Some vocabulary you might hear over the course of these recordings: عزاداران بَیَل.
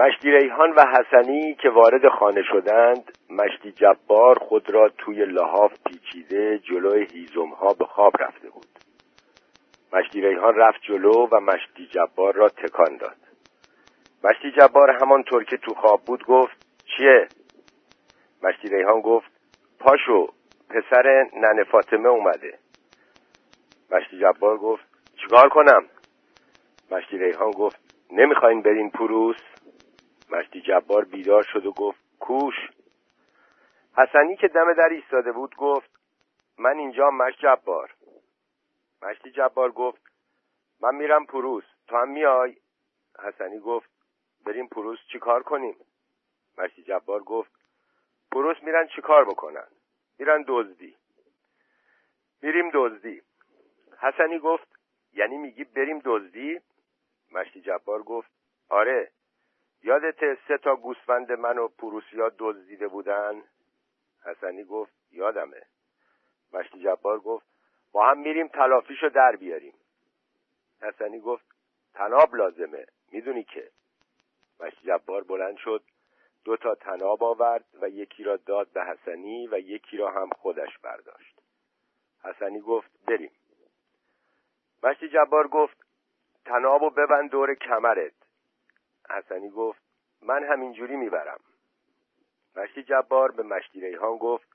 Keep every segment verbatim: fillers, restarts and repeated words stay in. مشتی ریحان و حسنی که وارد خانه شدند، مشتی جبار خود را توی لحاف پیچیده جلوی هیزم‌ها به خواب رفته بود. مشتی ریحان رفت جلو و مشتی جبار را تکان داد. مشتی جبار همانطور که تو خواب بود گفت چیه؟ مشتی ریحان گفت پاشو، پسر ننه فاطمه اومده. مشتی جبار گفت چیکار کنم؟ مشتی ریحان گفت نمیخواین برین پروس؟ مشتی جبار بیدار شد و گفت کوش. حسنی که دم در ایستاده بود گفت من اینجا مشتی جبار. مشتی جبار گفت من میرم پروس، تو هم میای؟ حسنی گفت بریم پروس چی کار کنیم؟ مشتی جبار گفت پروس میرن چی کار بکنن؟ میرن دزدی. میریم دزدی. حسنی گفت یعنی میگی بریم دزدی؟ مشتی جبار گفت آره، یادت سه تا گوسفند منو پروسیا دزدیده بودن؟ حسنی گفت یادمه. مشتی جبار گفت با هم میریم تلافیشو در بیاریم. حسنی گفت طناب لازمه، میدونی که. مشتی جبار بلند شد، دو تا طناب آورد و یکی را داد به حسنی و یکی را هم خودش برداشت. حسنی گفت بریم. مشتی جبار گفت طنابو ببند دور کمرت. حسنی گفت من همینجوری میبرم. مشتی جبار به مشتی ریحان گفت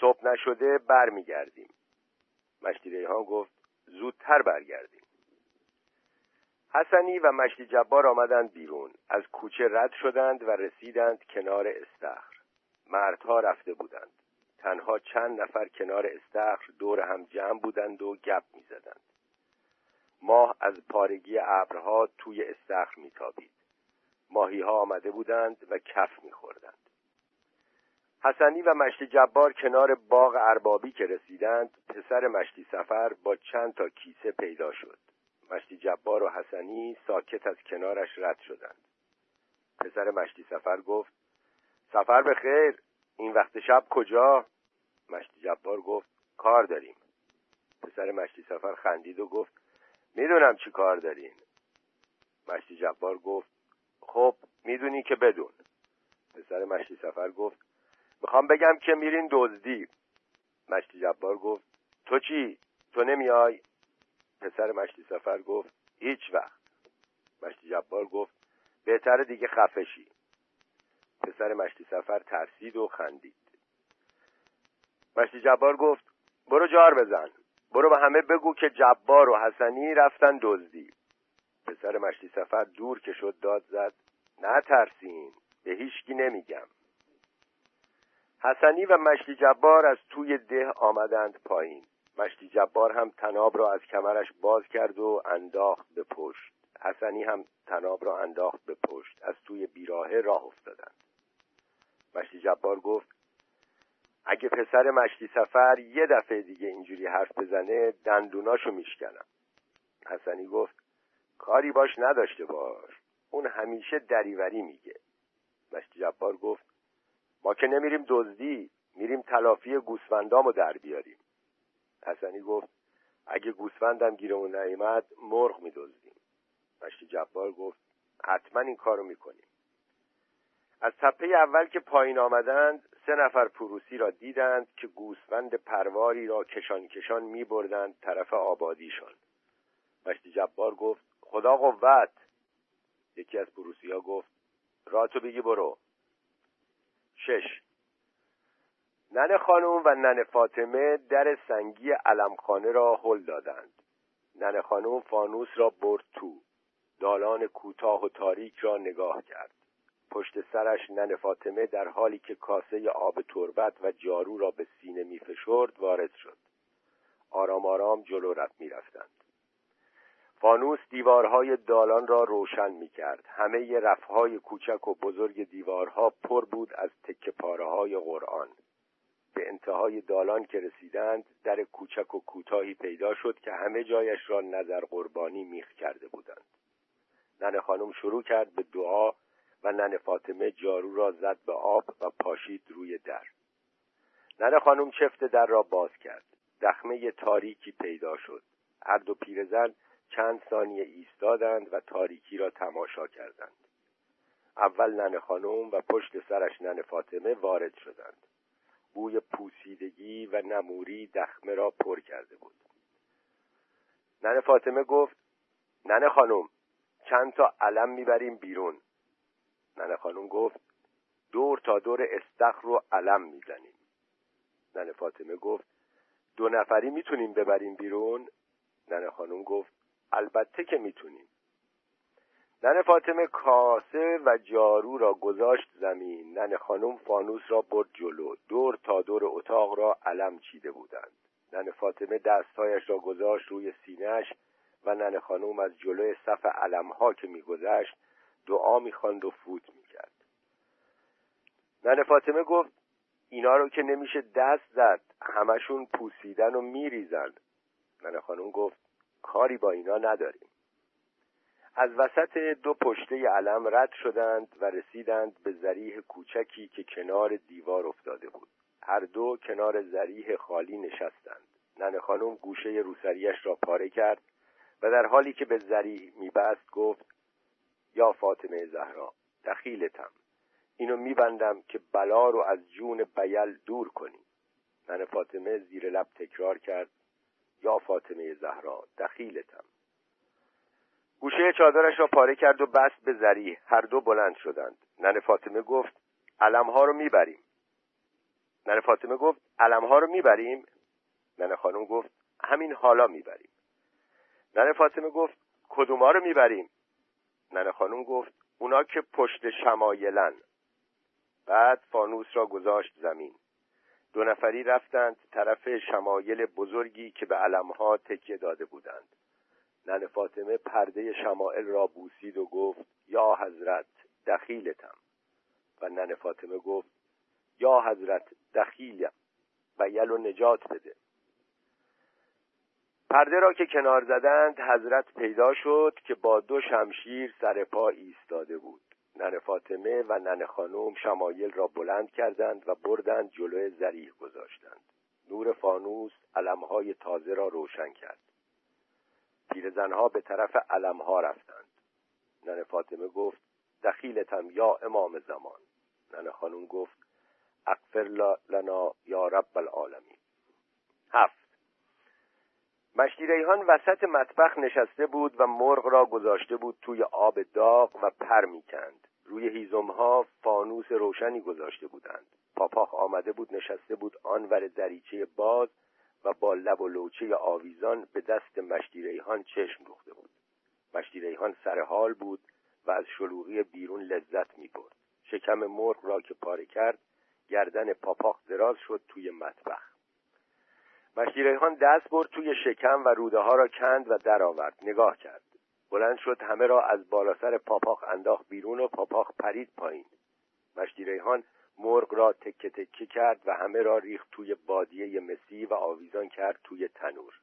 صبح نشده برمیگردیم. مشتی ریحان گفت زودتر برگردیم. حسنی و مشتی جبار آمدند بیرون، از کوچه رد شدند و رسیدند کنار استخر. مردها رفته بودند، تنها چند نفر کنار استخر دور هم جمع بودند و گپ میزدند. ماه از پارگی ابرها توی استخر میتابید. ماهیها آمده بودند و کف میخوردند. حسنی و مشتی جبار کنار باغ اربابی که رسیدند، پسر مشتی سفر با چند تا کیسه پیدا شد. مشتی جبار و حسنی ساکت از کنارش رد شدند. پسر مشتی سفر گفت سفر به خیر، این وقت شب کجا؟ مشتی جبار گفت کار داریم. پسر مشتی سفر خندید و گفت میدونم چی کار دارین. مشتی جبار گفت خب میدونی که بدون. پسر مشتی سفر گفت میخوام بگم که میرین دزدی. مشتی جبار گفت تو چی؟ تو نمیای؟ پسر مشتی سفر گفت هیچ وقت. مشتی جبار گفت بهتره دیگه خفه شی. پسر مشتی سفر ترسید و خندید. مشتی جبار گفت برو جار بزن، برو به همه بگو که جبار و حسنی رفتن دزدی. پسر مشتی سفر دور که شد داد زد نه ترسین، به هیچکی نمیگم. حسنی و مشتی جبار از توی ده آمدند پایین. مشتی جبار هم طناب را از کمرش باز کرد و انداخت به پشت. حسنی هم طناب را انداخت به پشت. از توی بیراهه راه افتادند. مشتی جبار گفت اگه پسر مشتی سفر یه دفعه دیگه اینجوری حرف بزنه دندوناشو میشکنم. حسنی گفت کاری باش نداشته باش، اون همیشه دریوری میگه. مشتی جبار گفت ما که نمیریم دزدی، میریم تلافی گوسفندامو در بیاریم. حسنی گفت اگه گوسفندم گیرمون نیامد مرغ میدزدیم. مشتی جبار گفت حتما این کارو میکنیم. از تپه اول که پایین آمدند سه نفر پروسی را دیدند که گوسفند پرواری را کشان کشان میبردند طرف آبادیشان. مشتی جبار گفت خدا قوت. یکی از پروسی‌ها گفت راتو بگی برو. شش. ننه خانم و ننه فاطمه در سنگی علمخانه را هل دادند. ننه خانم فانوس را برد تو. دالان کوتاه و تاریک را نگاه کرد. پشت سرش ننه فاطمه در حالی که کاسه آب تربت و جارو را به سینه می فشرد وارد شد. آرام آرام جلو رفت می رفتند. فانوس دیوارهای دالان را روشن می کرد. همه ی رفهای کوچک و بزرگ دیوارها پر بود از تکه پاره های قرآن. به انتهای دالان که رسیدند در کوچک و کوتاهی پیدا شد که همه جایش را نظر قربانی میخ کرده بودند. ننه خانم شروع کرد به دعا و ننه فاطمه جارو را زد به آب و پاشید روی در. ننه خانم چفت در را باز کرد. دخمه تاریکی پیدا شد. هر دو پیرزن چند ثانیه ایستادند و تاریکی را تماشا کردند. اول ننه خانم و پشت سرش ننه فاطمه وارد شدند. بوی پوسیدگی و نموری دخمه را پر کرده بود. ننه فاطمه گفت: ننه خانم، چند تا علم میبریم بیرون. ننه خانم گفت: دور تا دور استخر رو علم میزنیم. ننه فاطمه گفت: دو نفری میتونیم ببریم بیرون؟ ننه خانم گفت: البته که میتونیم. ننه فاطمه کاسه و جارو را گذاشت زمین. ننه خانم فانوس را برد جلو. دور تا دور اتاق را علم چیده بودند. ننه فاطمه دستهایش را گذاشت روی سینه‌اش و ننه خانم از جلوی صف علم‌ها که می‌گذشت دعا می‌خواند و فوت می‌کرد. ننه فاطمه گفت: اینا رو که نمیشه دست زد، همشون پوسیدن و می‌ریزن. ننه خانم گفت: کاری با اینا نداریم. از وسط دو پشته علم رد شدند و رسیدند به ذریح کوچکی که کنار دیوار افتاده بود. هر دو کنار ذریح خالی نشستند. ننه خانم گوشه روسریش را پاره کرد و در حالی که به ذریح میبست گفت: یا فاطمه زهرا، دخیلتم، اینو میبندم که بلا رو از جون بیل دور کنی. ننه فاطمه زیر لب تکرار کرد: یا فاطمه زهرا، دخیلتم. گوشه چادرش را پاره کرد و بست به ذریح. هر دو بلند شدند. ننه فاطمه گفت: علمها رو میبریم. ننه فاطمه گفت: علمها رو میبریم؟ ننه خانم گفت: همین حالا میبریم. ننه فاطمه گفت: کدوما رو میبریم؟ ننه خانم گفت: اونا که پشت شمایلن. بعد فانوس را گذاشت زمین. دو نفری رفتند طرف شمایل بزرگی که به علمها تکیه داده بودند. ننه فاطمه پرده شمائل را بوسید و گفت: یا حضرت، دخیلتم. و ننه فاطمه گفت: یا حضرت، دخیلم، بیل و نجات بده. پرده را که کنار زدند حضرت پیدا شد که با دو شمشیر سر پا ایستاده بود. ننه فاطمه و ننه خانم شمایل را بلند کردند و بردند جلوی ذریح گذاشتند. نور فانوس علمهای تازه را روشن کرد. پیرزنها به طرف علمها رفتند. ننه فاطمه گفت: دخیلتم یا امام زمان. ننه خانم گفت: اغفر لنا یا رب العالمین. هفت. مشتی ریحان وسط مطبخ نشسته بود و مرغ را گذاشته بود توی آب داغ و پر میکند. روی هیزمها فانوس روشنی گذاشته بودند. پاپاخ آمده بود نشسته بود آنور دریچه باز و با لب و لوچه آویزان به دست مشتی ریحان چشم دوخته بود. مشتی ریحان سر حال بود و از شلوغی بیرون لذت می‌برد. شکم مرغ را که پاره کرد، گردن پاپاخ دراز شد توی مطبخ. مشتی ریحان دست برد توی شکم و روده ها را کند و درآورد. نگاه کرد. بلند شد، همه را از بالا سر پاپاخ انداخت بیرون و پاپاخ پرید پایین. مشتی ریحان مرغ را تکه تکه کرد و همه را ریخت توی بادیه مسی و آویزان کرد توی تنور.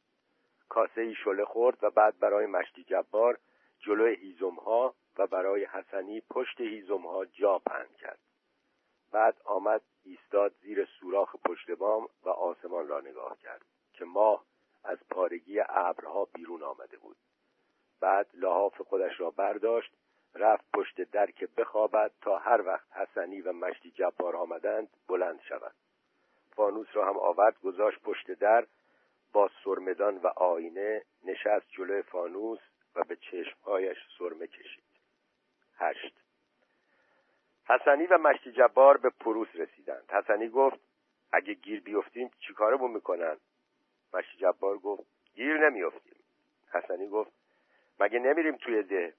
کاسه‌ای شله خورد و بعد برای مشتی جبار جلوی هیزم‌ها و برای حسنی پشت هیزم‌ها جا پهن کرد. بعد آمد ایستاد زیر سوراخ پشت بام و آسمان را نگاه کرد که ماه از پارگی ابرها بیرون آمده بود. بعد لحاف خودش را برداشت، رفت پشت در که بخوابد تا هر وقت حسنی و مشتی جبار آمدند بلند شود. فانوس را هم آورد گذاشت پشت در. با سرمدان و آینه نشست جلوی فانوس و به چشمهایش سرمه کشید. هشت. حسنی و مشتی جبار به پروس رسیدند. حسنی گفت: اگه گیر بیفتیم چیکارمون میکنن؟ مشتی جبار گفت: گیر نمیافتیم. حسنی گفت: مگه نمیریم توی ده؟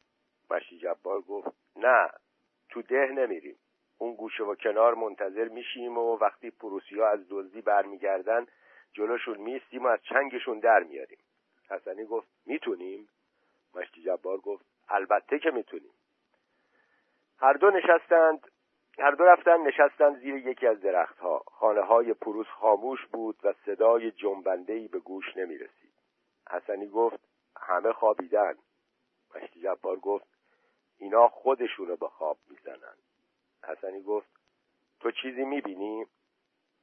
مشتی جبار گفت: نه، تو ده نمیریم. اون گوشه و کنار منتظر میشیم و وقتی پروسی‌ها از دزدی برمیگردن جلوشون میستیم و از چنگشون در میاریم. حسنی گفت: میتونیم؟ مشتی جبار گفت: البته که میتونیم. هر دو نشستند، هر دو رفتند نشستند زیر یکی از درختها. خانه های پروس خاموش بود و صدای جنبنده‌ای به گوش نمیرسید. حسنی گفت: همه خوابیدن. مشتی جبار گفت: اینا خودشونو به خواب میزنن. حسنی گفت: تو چیزی میبینی؟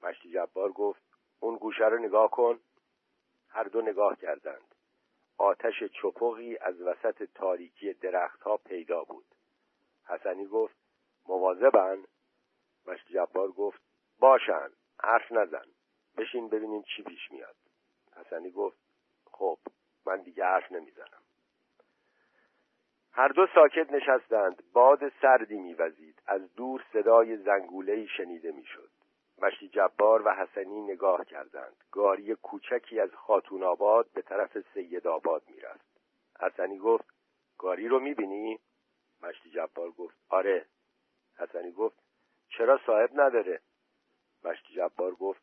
مشتی جبار گفت: اون گوشه رو نگاه کن. هر دو نگاه کردند. آتش چپقی از وسط تاریکی درختها پیدا بود. حسنی گفت: مواظبن؟ مشتی جبار گفت باشن، حرف نزن، بشین ببینیم چی پیش میاد. حسنی گفت خب من دیگه حرف نمیزنم. هر دو ساکت نشستند. باد سردی میوزید. از دور صدای زنگوله‌ای شنیده میشد. مشتی جبار و حسنی نگاه کردند. گاری کوچکی از خاتون آباد به طرف سید آباد میرفت. حسنی گفت گاری رو میبینی؟ مشتی جبار گفت آره. حسنی گفت چرا صاحب نداره؟ مشتی جبار گفت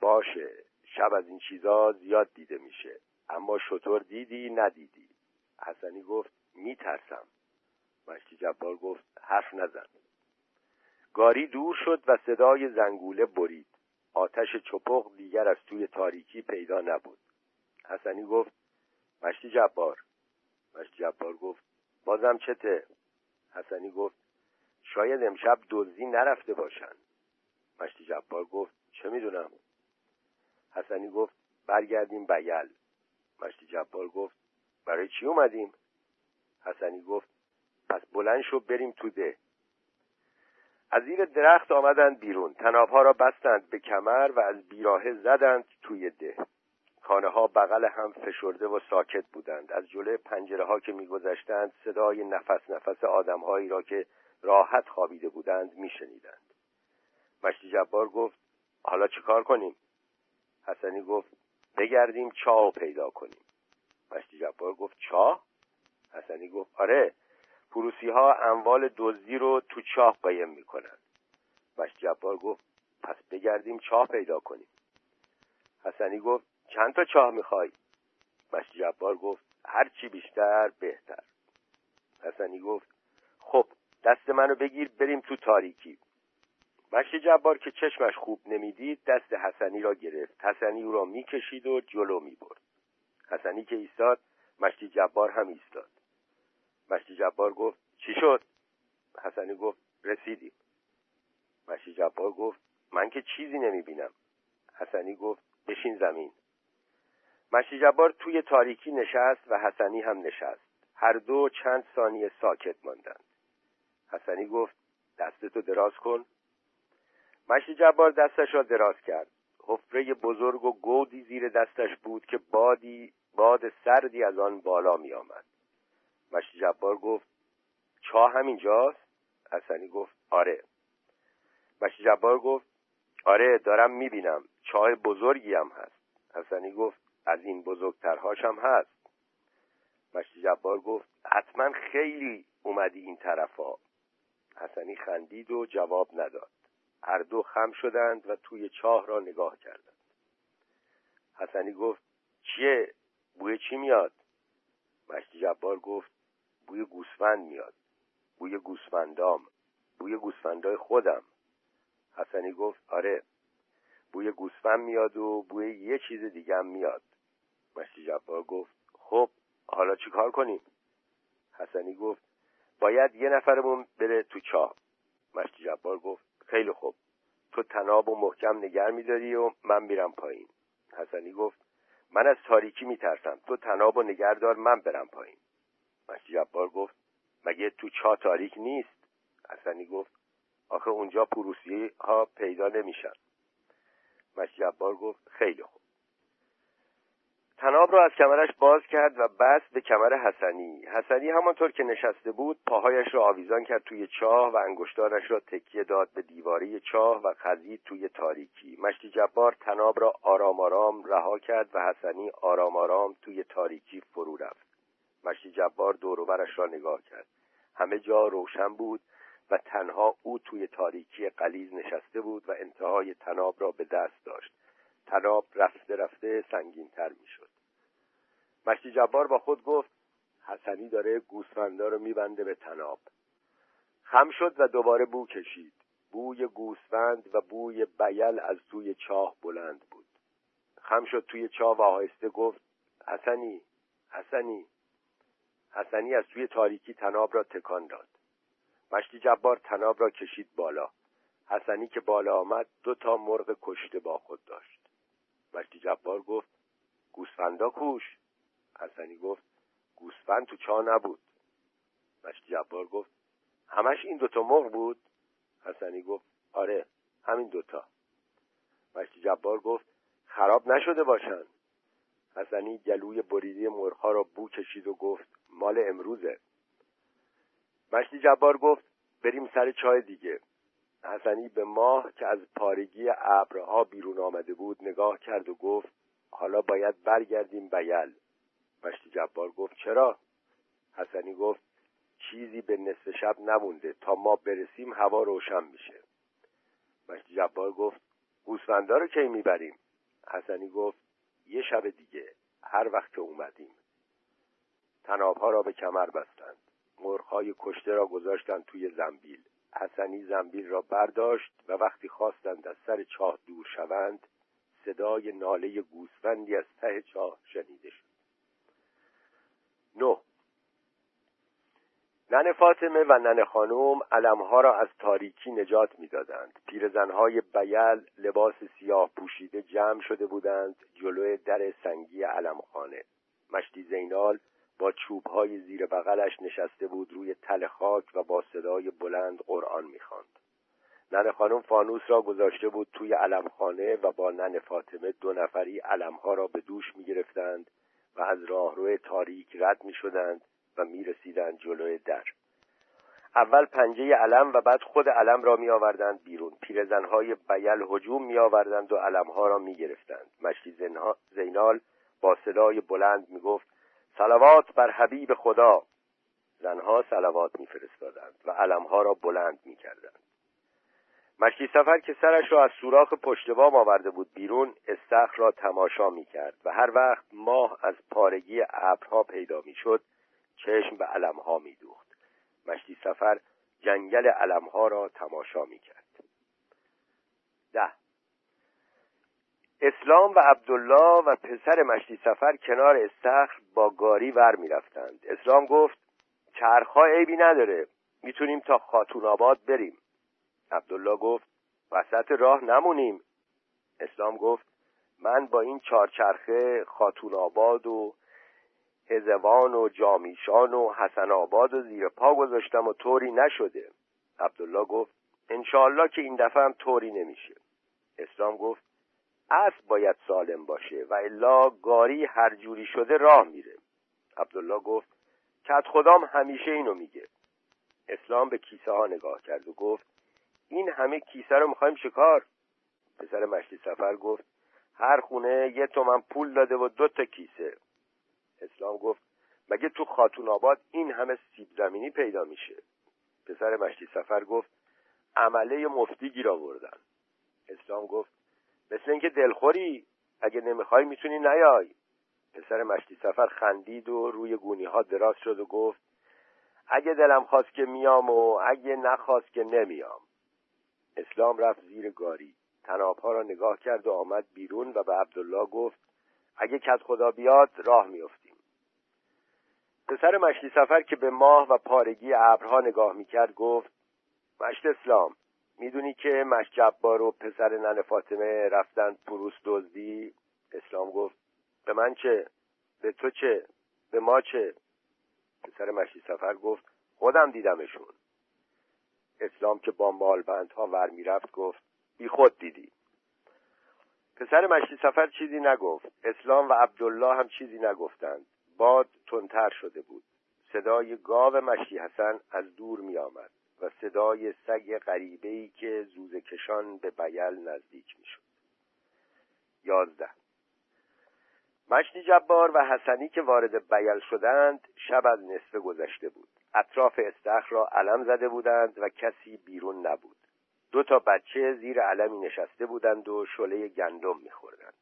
باشه، شب از این چیزا زیاد دیده میشه، اما شطور دیدی ندیدی؟ حسنی گفت میترسم. مشتی جبار گفت حرف نزن. گاری دور شد و صدای زنگوله برید. آتش چپق دیگر از توی تاریکی پیدا نبود. حسنی گفت مشتی جبار. مشتی جبار گفت بازم چته؟ حسنی گفت شاید امشب دزدی نرفته باشن. مشتی جبار گفت چه میدونم. حسنی گفت برگردیم بیل. مشتی جبار گفت برای چی اومدیم؟ حسنی گفت پس بلند شو بریم تو ده. از زیر درخت آمدند بیرون. تنابها را بستند به کمر و از بیراهه زدند توی ده. خانه ها بغل هم فشرده و ساکت بودند. از جلوی پنجره ها که میگذشتند صدای نفس نفس آدم هایی را که راحت خوابیده بودند میشنیدند. مشتی جبار گفت حالا چیکار کنیم؟ حسنی گفت بگردیم چاه پیدا کنیم. مشتی جبار گفت چاه؟ حسنی گفت آره، پروسی ها اموال دزدی رو تو چاه قایم میکنن. مشتی جبار گفت پس بگردیم چاه پیدا کنیم. حسنی گفت چند تا چاه میخوای؟ مشتی جبار گفت هر چی بیشتر بهتر. حسنی گفت خب دست منو بگیر بریم تو تاریکی. مشتی جبار که چشمش خوب نمیدید دست حسنی را گرفت. حسنی او را میکشید و جلو میبرد. حسنی که ایستاد مشتی جبار هم ایستاد. مشتی جبار گفت چی شد؟ حسنی گفت رسیدیم. مشتی جبار گفت من که چیزی نمیبینم. حسنی گفت بشین زمین. مشتی جبار توی تاریکی نشست و حسنی هم نشست. هر دو چند ثانیه ساکت ماندند. حسنی گفت دستتو دراز کن. مشتی جبار دستش را دراز کرد. حفره بزرگ و گودی زیر دستش بود که بادی باد سردی از آن بالا می آمد. مشتی جبار گفت چاه همینجاست؟ حسنی گفت آره. مشتی جبار گفت آره دارم میبینم، چاه بزرگی هم هست. حسنی گفت از این بزرگترهاش هم هست. مشتی جبار گفت حتما خیلی اومدی این طرفا. حسنی خندید و جواب نداد. هر دو خم شدند و توی چاه را نگاه کردند. حسنی گفت چیه؟ بوی چی میاد؟ مشتی جبار گفت بوی گوسفند میاد، بوی گوسفندام، بوی گوسفندای خودم. حسنی گفت آره بوی گوسفند میاد و بوی یه چیز دیگه هم میاد. مشتی جبار گفت خب حالا چی کار کنیم؟ حسنی گفت باید یه نفرمون بره تو چاه. مشتی جبار گفت خیلی خوب، تو تناب و محکم نگر میداری و من میرم پایین. حسنی گفت من از تاریکی میترسم، تو تناب و نگر دار من برم پایین. مشتی جبار گفت مگه تو چاه تاریک نیست؟ حسنی گفت آخه اونجا پروسی ها پیدا نمیشن. مشتی جبار گفت خیلی خوب. تناب را از کمرش باز کرد و بست به کمر حسنی. حسنی همانطور که نشسته بود پاهایش را آویزان کرد توی چاه و انگشتانش را تکیه داد به دیواره چاه و خزید توی تاریکی. مشتی جبار تناب را آرام آرام رها کرد و حسنی آرام آرام توی تاریکی فرو رفت. مشتی جبار دور و برش را نگاه کرد. همه جا روشن بود و تنها او توی تاریکی غلیظ نشسته بود و انتهای تناب را به دست داشت. تناب رفته رفته سنگین‌تر می‌شد. مشتی جبار با خود گفت حسنی داره گوسفندا رو می‌بنده به تناب. خم شد و دوباره بو کشید. بوی گوسفند و بوی بیل از توی چاه بلند بود. خم شد توی چاه و آهسته گفت حسنی، حسنی. حسنی از توی تاریکی تناب را تکان داد. مشتی جبار تناب را کشید بالا. حسنی که بالا آمد دو تا مرغ کشته با خود داشت. مشتی جبار گفت گوسفندا کوش. حسنی گفت گوسفند تو چاه نبود. مشتی جبار گفت همش این دوتا مرغ بود؟ حسنی گفت آره همین دوتا. مشتی جبار گفت خراب نشده باشن. حسنی گلوی بریده مرغ‌ها را بو کشید و گفت مال امروزه. مشتی جبار گفت بریم سر چای دیگه. حسنی به ماه که از پارگی ابرها بیرون آمده بود نگاه کرد و گفت حالا باید برگردیم بیل. مشتی جبار گفت چرا؟ حسنی گفت چیزی به نصف شب نمونده، تا ما برسیم هوا روشن میشه. مشتی جبار گفت گوسفندا رو کی میبریم؟ حسنی گفت یه شب دیگه، هر وقت که اومدیم. طناب‌ها را به کمر بستند، مرغ‌های کشته را گذاشتند توی زنبیل. حسنی زنبیل را برداشت و وقتی خواستند از سر چاه دور شوند صدای ناله گوسفندی از ته چاه شنیده شد. نه ننه فاطمه و ننه خانم علمها را از تاریکی نجات می دادند. پیرزنهای بیل لباس سیاه پوشیده جمع شده بودند جلوی در سنگی علمخانه. مشتی زینال با چوبهای زیر بغلش نشسته بود روی تل خاک و با صدای بلند قرآن می خواند. ننه خانم فانوس را گذاشته بود توی علمخانه و با ننه فاطمه دو نفری علمها را به دوش می گرفتند و از راهروی تاریک رد می شدند و می رسیدند جلوی در. اول پنجه علم و بعد خود علم را می آوردند بیرون. پیرزنهای بیل هجوم می آوردند و علمها را می گرفتند. مشتی زینال با صدای بلند می گفت صلوات بر حبیب خدا. زنها صلوات می فرستادند و علمها را بلند می کردند. مشتی سفر که سرش را از سوراخ پشت بام آورده بود بیرون استخر را تماشا می کرد و هر وقت ماه از پارگی ابرها پیدا می شد چشم به علمها می دوخت. مشتی سفر جنگل علمها را تماشا می کرد. ده اسلام و عبدالله و پسر مشتی سفر کنار استخر با گاری ور می رفتند. اسلام گفت چرخها عیبی نداره، می تونیم تا خاتون آباد بریم. عبدالله گفت وسط راه نمونیم. اسلام گفت من با این چارچرخه خاتون آباد و هزوان و جامیشان و حسن آباد و زیر پا گذاشتم و طوری نشده. عبدالله گفت انشاءالله که این دفعه هم طوری نمیشه. اسلام گفت اسب باید سالم باشه و الا گاری هر جوری شده راه میره. عبدالله گفت کد خدام همیشه اینو میگه. اسلام به کیسه ها نگاه کرد و گفت این همه کیسه رو میخوایم چیکار؟ پسر مشتی سفر گفت هر خونه یه تومن پول داده و دو تا کیسه. اسلام گفت مگه تو خاتون آباد این همه سیب زمینی پیدا میشه؟ پسر مشتی سفر گفت عمله مفتی گیر آوردن. اسلام گفت مثل اینکه دلخوری، اگه نمیخوای میتونی نیای. پسر مشتی سفر خندید و روی گونی ها دراز شد و گفت اگه دلم خواست که میام و اگه نخواست که نمیام. اسلام رفت زیر گاری، طناب‌ها را نگاه کرد و آمد بیرون و به عبدالله گفت اگه کد خدا بیاد راه میافتیم. پسر مشتی سفر که به ماه و پارگی ابرها نگاه میکرد گفت مشت اسلام میدونی که مشت جبار و پسر ننه فاطمه رفتن پروس دزدی؟ اسلام گفت به من چه؟ به تو چه؟ به ما چه؟ پسر مشتی سفر گفت خودم دیدمشون. اسلام که با مالبندها ور میرفت گفت بی خود دیدی. پسر مشتی سفر چیزی نگفت. اسلام و عبدالله هم چیزی نگفتند. باد تندتر شده بود. صدای گاو مشتی حسن از دور می آمد و صدای سگ غریبه‌ای که زوزه کشان به بیل نزدیک می شد. یازده مشتی جبار و حسنی که وارد بیل شدند شب از نصف گذشته بود. اطراف استخر را علم زده بودند و کسی بیرون نبود. دو تا بچه زیر علمی نشسته بودند و شعله گندم می‌خوردند.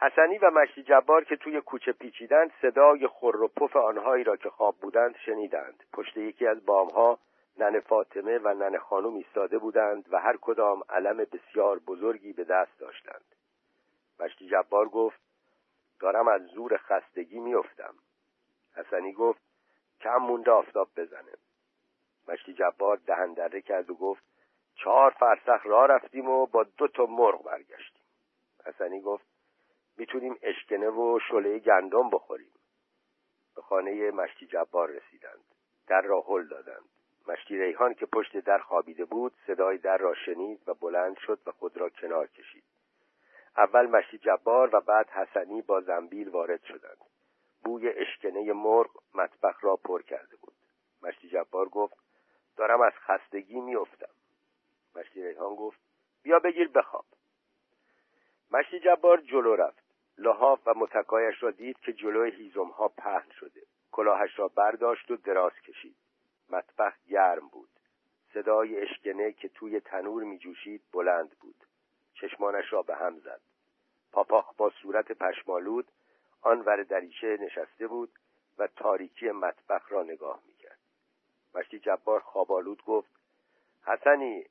حسنی و مشتی جبار که توی کوچه پیچیدند صدای خر و پف آنهایی را که خواب بودند شنیدند. پشت یکی از بامها ننه فاطمه و ننه خانم ایستاده بودند و هر کدام علم بسیار بزرگی به دست داشتند. مشتی جبار گفت دارم از زور خستگی می‌افتم. حسنی گفت کم مونده آفتاب بزنه. مشتی جبار دهن دره کرد و گفت چهار فرسخ راه رفتیم و با دو تا مرغ برگشتیم. حسنی گفت میتونیم اشکنه و شعله گندم بخوریم. به خانه مشتی جبار رسیدند. در را هل دادند. مشتی ریحان که پشت در خوابیده بود صدای در را شنید و بلند شد و خود را کنار کشید. اول مشتی جبار و بعد حسنی با زنبیل وارد شدند. بوی اشکنه مرغ مطبخ را پر کرده بود. مشتی جبار گفت دارم از خستگی میافتم. مشتی ریحان گفت بیا بگیر بخواب. مشتی جبار جلو رفت. لحاف و متکایش را دید که جلوی هیزم‌ها پهن شده. کلاهش را برداشت و دراز کشید. مطبخ گرم بود. صدای اشکنه که توی تنور می جوشید بلند بود. چشمانش را به هم زد. پاپاخ با صورت پشمالود آنور دریچه نشسته بود و تاریکی مطبخ را نگاه می کرد. مشتی جبار خوابالود گفت حسنی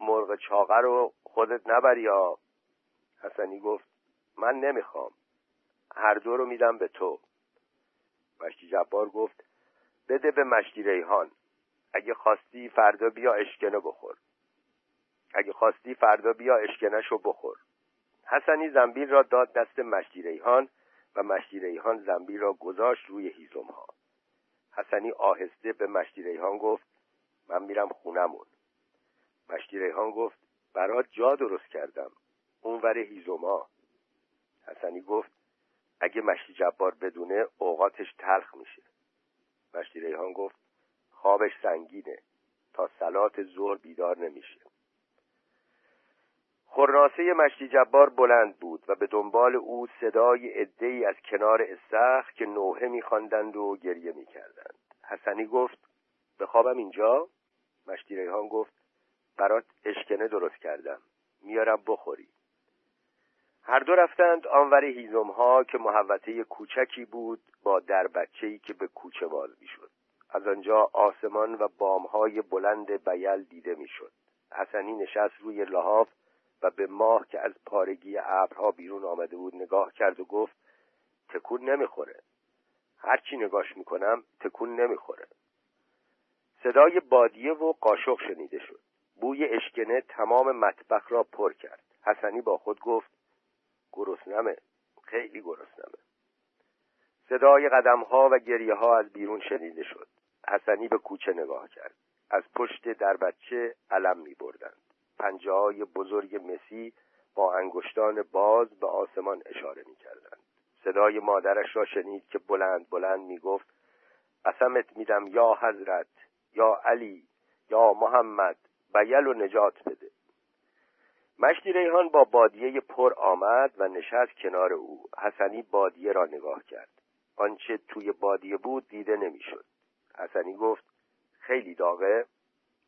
مرغ چاقه رو خودت نبری ها. حسنی گفت من نمیخوام، هر دو رو میدم به تو. مشتی جبار گفت بده به مشتی ریحان، اگه خواستی فردا بیا اشکنه بخور اگه خواستی فردا بیا اشکنه شو بخور. حسنی زنبیل را داد دست مشتی ریحان و مشتی ریحان زنبیل را گذاشت روی هیزم ها. حسنی آهسته به مشتی ریحان گفت من میرم خونمون. مشتی ریحان گفت برات جا درست کردم اونور هیزم ها. حسنی گفت اگه مشتی جبار بدونه اوقاتش تلخ میشه. مشتی ریحان گفت خوابش سنگینه، تا صلات ظهر بیدار نمیشه. خرناسه مشتی جبار بلند بود و به دنبال او صدای عده‌ای از کنار استخر که نوحه میخواندند و گریه میکردند. حسنی گفت بخوابم اینجا؟ مشتی ریحان گفت برات اشکنه درست کردم، میارم بخوری. هر دو رفتند آنور هیزم‌ها که محوطه کوچکی بود با دربچه‌ای که به کوچه باز می‌شد. از آنجا آسمان و بام‌های بلند بیل دیده می‌شد. حسنی نشست روی لحاف و به ماه که از پارگی ابرها بیرون آمده بود نگاه کرد و گفت تکون نمی‌خوره. هر چی نگاش می‌کنم تکون نمی‌خوره. صدای بادیه و قاشق شنیده شد. بوی اشکنه تمام مطبخ را پر کرد. حسنی با خود گفت گرسنمه، خیلی گرسنمه. صدای قدم‌ها و گریه‌ها از بیرون شنیده شد. حسنی به کوچه نگاه کرد. از پشت دربچه علم می‌بردند. پنجه‌های بزرگ مسی با انگشتان باز به آسمان اشاره می‌کردند. صدای مادرش را شنید که بلند بلند می‌گفت قسمت میدم یا حضرت، یا علی، یا محمد، بیل و نجات بده. مشتی ریحان با بادیه پر آمد و نشست کنار او. حسنی بادیه را نگاه کرد. آنچه توی بادیه بود دیده نمیشد. حسنی گفت خیلی داغه.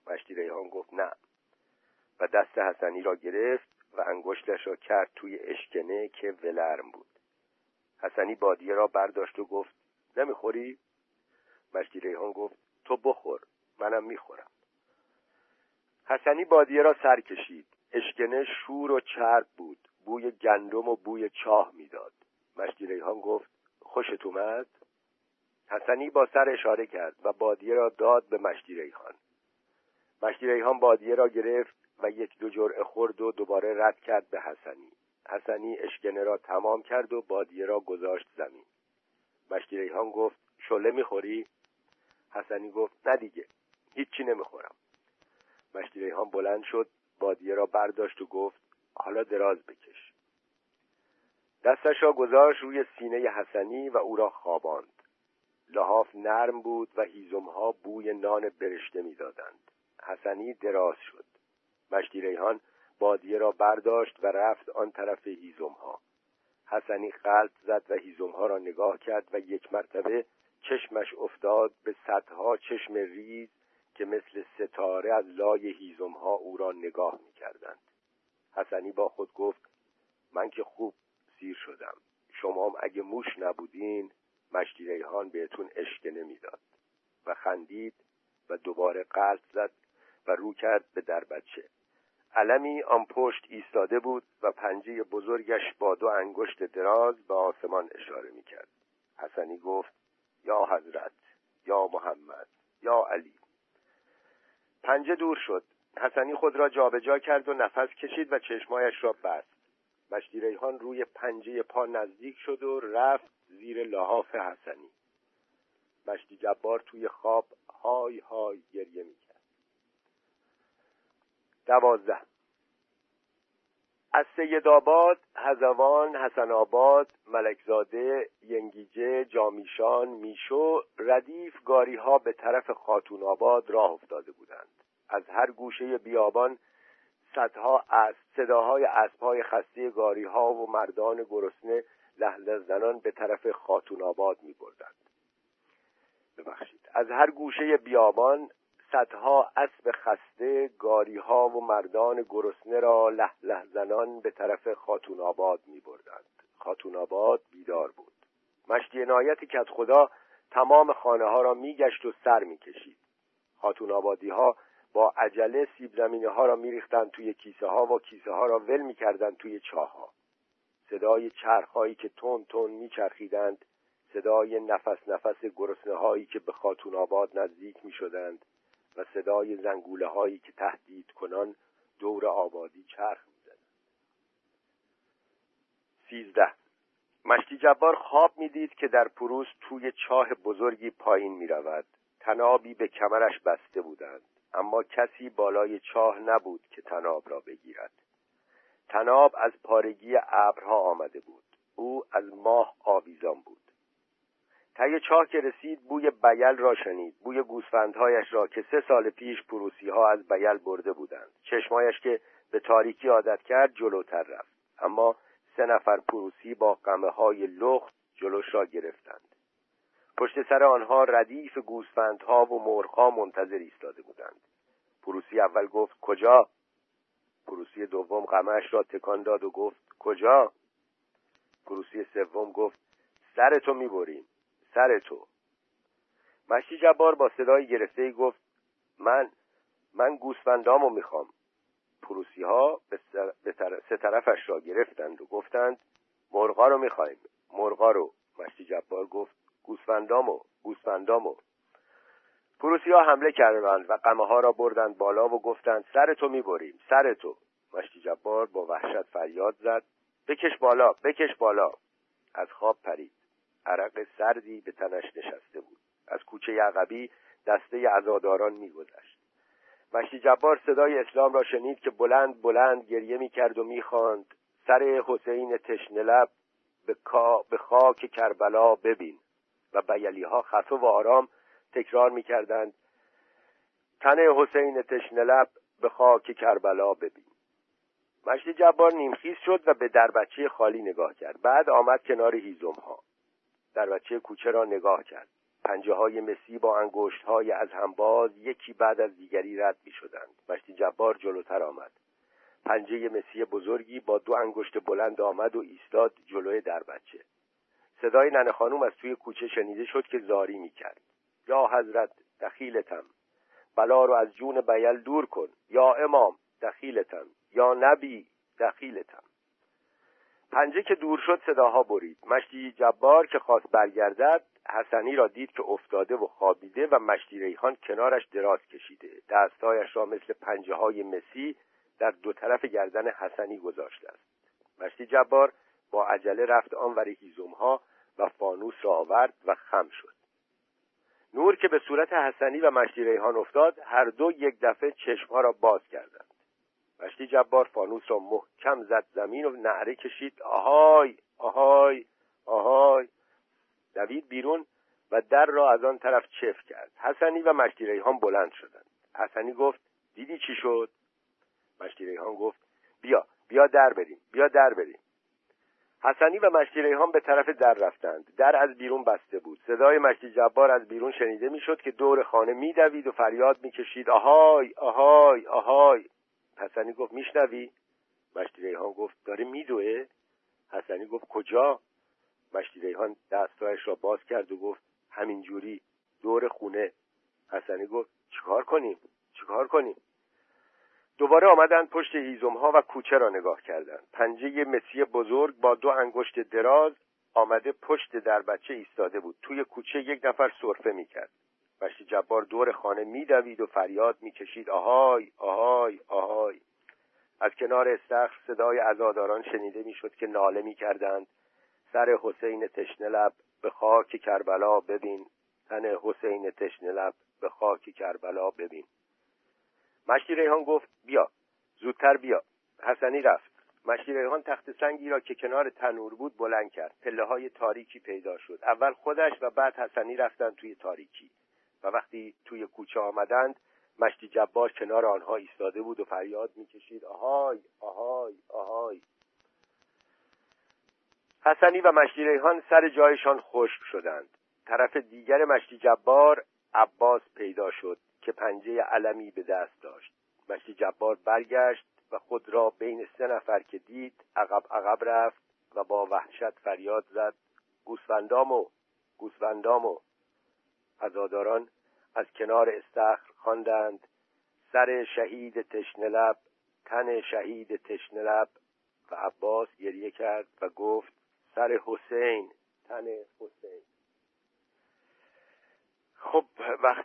مشتی ریحان گفت نه و دست حسنی را گرفت و انگشتش را کرد توی اشکنه که ولرم بود. حسنی بادیه را برداشت و گفت نمیخوری؟ مشتی ریحان گفت تو بخور، منم میخورم. حسنی بادیه را سر کشید. اشکنه شور و چرب بود. بوی گندم و بوی چاه میداد. مشتی ریحان گفت خوشت اومد؟ حسنی با سر اشاره کرد و بادیه را داد به مشتی ریحان. مشتی ریحان بادیه را گرفت و یک دو جرعه خورد و دوباره رد کرد به حسنی. حسنی اشکنه را تمام کرد و بادیه را گذاشت زمین. مشتی ریحان گفت شله میخوری؟ حسنی گفت نه دیگه، هیچی نمیخورم. مشتی ریحان بلند شد، بادیه را برداشت و گفت حالا دراز بکش. دستش را گذاشت روی سینه حسنی و او را خواباند. لحاف نرم بود و هیزم‌ها بوی نان برشته می‌دادند. حسنی دراز شد. مشتی ریحان بادیه را برداشت و رفت آن طرف هیزم‌ها. حسنی غلط زد و هیزم‌ها را نگاه کرد و یک مرتبه چشمش افتاد به صدها چشم ریز که مثل ستاره از لای هیزم‌ها او را نگاه می‌کردند. حسنی با خود گفت من که خوب سیر شدم. شما هم اگه موش نبودین مشتی ریحان بهتون اشکنه میداد. و خندید و دوباره قلط زد و رو کرد به دربچه. علمی آن پشت ایستاده بود و پنجه بزرگش با دو انگشت دراز به آسمان اشاره می‌کرد. حسنی گفت یا حضرت، یا محمد، یا علی. پنجه دور شد. حسنی خود را جابجا کرد و نفس کشید و چشمایش را بست. مشتی ریحان روی پنجه پا نزدیک شد و رفت زیر لحاف حسنی. مشتی جبار توی خواب های های گریه میکرد. دوازده. از سیدآباد، هزوان، حسن آباد، ملکزاده، ینگیجه، جامیشان، میشو، ردیف گاریها به طرف خاتون آباد راه افتاده بودند. از هر گوشه بیابان صدها از صداهای اسب‌های خسته گاریها و مردان گرسنه لهله زنان به طرف خاتون آباد می‌بردند. ببخشید. از هر گوشه بیابان صدها اسب خسته گاریها و مردان گرسنه را لهله زنان به طرف خاتون آباد می‌بردند. خاتون آباد بیدار بود. مشتی عنایت کدخدا تمام خانه‌ها را می‌گشت و سر می‌کشید. خاتون آبادی‌ها با عجله سیب زمینه ها را می ریختن توی کیسه ها و کیسه ها را ول می کردن توی چاه ها. صدای چرخ هایی که تون تون می چرخیدند، صدای نفس نفس گرسنه هایی که به خاتون آباد نزدیک می شدند و صدای زنگوله هایی که تهدید کنان دور آبادی چرخ می زدند. سیزده. مشتی جبار خواب می دید که در پروز توی چاه بزرگی پایین می رود. تنابی به کمرش بسته بودند، اما کسی بالای چاه نبود که تناب را بگیرد. تناب از پارگی ابرها آمده بود. او از ماه آویزان بود. ته چاه که رسید بوی بیل را شنید. بوی گوسفندهایش را که سه سال پیش پروسی ها از بیل برده بودند. چشمایش که به تاریکی عادت کرد جلوتر رفت. اما سه نفر پروسی با قمه های لخت جلوش را گرفتند. پشت سر آنها ردیف گوسفندها و مرغ‌ها منتظر ایستاده بودند. پروسی اول گفت کجا؟ پروسی دوم قمه‌اش را تکان داد و گفت کجا؟ پروسی سوم گفت سرتو میبریم، سرتو. مشتی جبار با صدای گرفته‌ای گفت من من گوسفندامو میخوام. پروسی‌ها به سه طرفش را گرفتند و گفتند مرغا رو میخوایم، مرغا رو. مشتی جبار گفت گوسفندامو، گوسفندامو. پروسی‌ها حمله کردند و قمه‌ها را بردند بالا و گفتند سرتو می‌بریم، سرتو. مشتی جبار با وحشت فریاد زد بکش بالا، بکش بالا. از خواب پرید. عرق سردی به تنش نشسته بود. از کوچه عقبی دسته عزاداران می‌گذشت. مشتی جبار صدای اسلام را شنید که بلند بلند گریه می‌کرد و می‌خواند سر حسین تشنه‌لب به کا به خاک کربلا ببین. و بیلی‌ها خفه و آرام تکرار می‌کردند تن حسین تشنه‌لب به خاک کربلا ببین. مشتی جبار نیمخیز شد و به دربچه خالی نگاه کرد. بعد آمد کنار هیزم‌ها. دربچه کوچه را نگاه کرد. پنجه‌های مسی با انگشت‌های از هم باز یکی بعد از دیگری رد می‌شدند. مشتی جبار جلوتر آمد. پنجه مسی بزرگی با دو انگشت بلند آمد و ایستاد جلوی دربچه. صدای ننه خانوم از توی کوچه شنیده شد که زاری میکرد. یا حضرت دخیلتم، بلا رو از جون بیل دور کن. یا امام دخیلتم، یا نبی دخیلتم. پنجه که دور شد صداها برید. مشتی جبار که خواست برگردد حسنی را دید که افتاده و خوابیده و مشتی ریحان کنارش دراز کشیده. دستایش را مثل پنجه های مسی در دو طرف گردن حسنی گذاشته است. مشتی جبار با عجله رفت آنور هیزم‌ها و فانوس را آورد و خم شد. نور که به صورت حسنی و مشتی ریحان افتاد، هر دو یک دفعه چشم‌ها را باز کردند. مشتی جبار فانوس را محکم زد زمین و نعره کشید آهای، آهای، آهای. دوید بیرون و در را از آن طرف چفت کرد. حسنی و مشتی ریحان بلند شدند. حسنی گفت دیدی چی شد؟ مشتی ریحان گفت بیا، بیا در بریم، بیا در بریم. حسنی و مشتی ریحان به طرف در رفتند. در از بیرون بسته بود. صدای مشتی جبار از بیرون شنیده میشد که دور خانه میدوید و فریاد میکشید آهای، آهای، آهای. حسنی گفت میشنوی؟ مشتی ریحان گفت داره میدوه؟ حسنی گفت کجا؟ مشتی ریحان دستایش را باز کرد و گفت همینجوری دور خونه. حسنی گفت چیکار کنیم؟ چیکار کنیم؟ دوباره آمدند پشت هیزم‌ها و کوچه را نگاه کردند. پنجه مسی بزرگ با دو انگشت دراز آمده پشت دربچه ایستاده بود. توی کوچه یک نفر سرفه می‌کرد. مشتی جبار دور خانه می‌دوید و فریاد می‌کشید آهای، آهای، آهای. از کنار استخر صدای عزاداران شنیده می‌شد که ناله می‌کردند سر حسین تشنه‌لب به خاک کربلا ببین، تن حسین تشنه‌لب به خاک کربلا ببین. مشتی ریحان گفت بیا، زودتر بیا. حسنی رفت. مشیر ریحان تخت سنگی را که کنار تنور بود بلند کرد. پله‌های تاریکی پیدا شد. اول خودش و بعد حسنی رفتند توی تاریکی و وقتی توی کوچه آمدند مشتی جبار کنار آنها ایستاده بود و فریاد می‌کشید آهای آهای آهای. حسنی و مشتی ریحان سر جایشان خشک شدند. طرف دیگر مشتی جبار عباس پیدا شد که پنجه علمی به دست داشت. مشتی جبار برگشت و خود را بین سه نفر که دید عقب عقب رفت و با وحشت فریاد زد گوسفندامو گوسفندامو. عزاداران از کنار استخر خواندند سر شهید تشنلب تن شهید تشنلب و عباس گریه کرد و گفت سر حسین تن حسین. خب وقتمون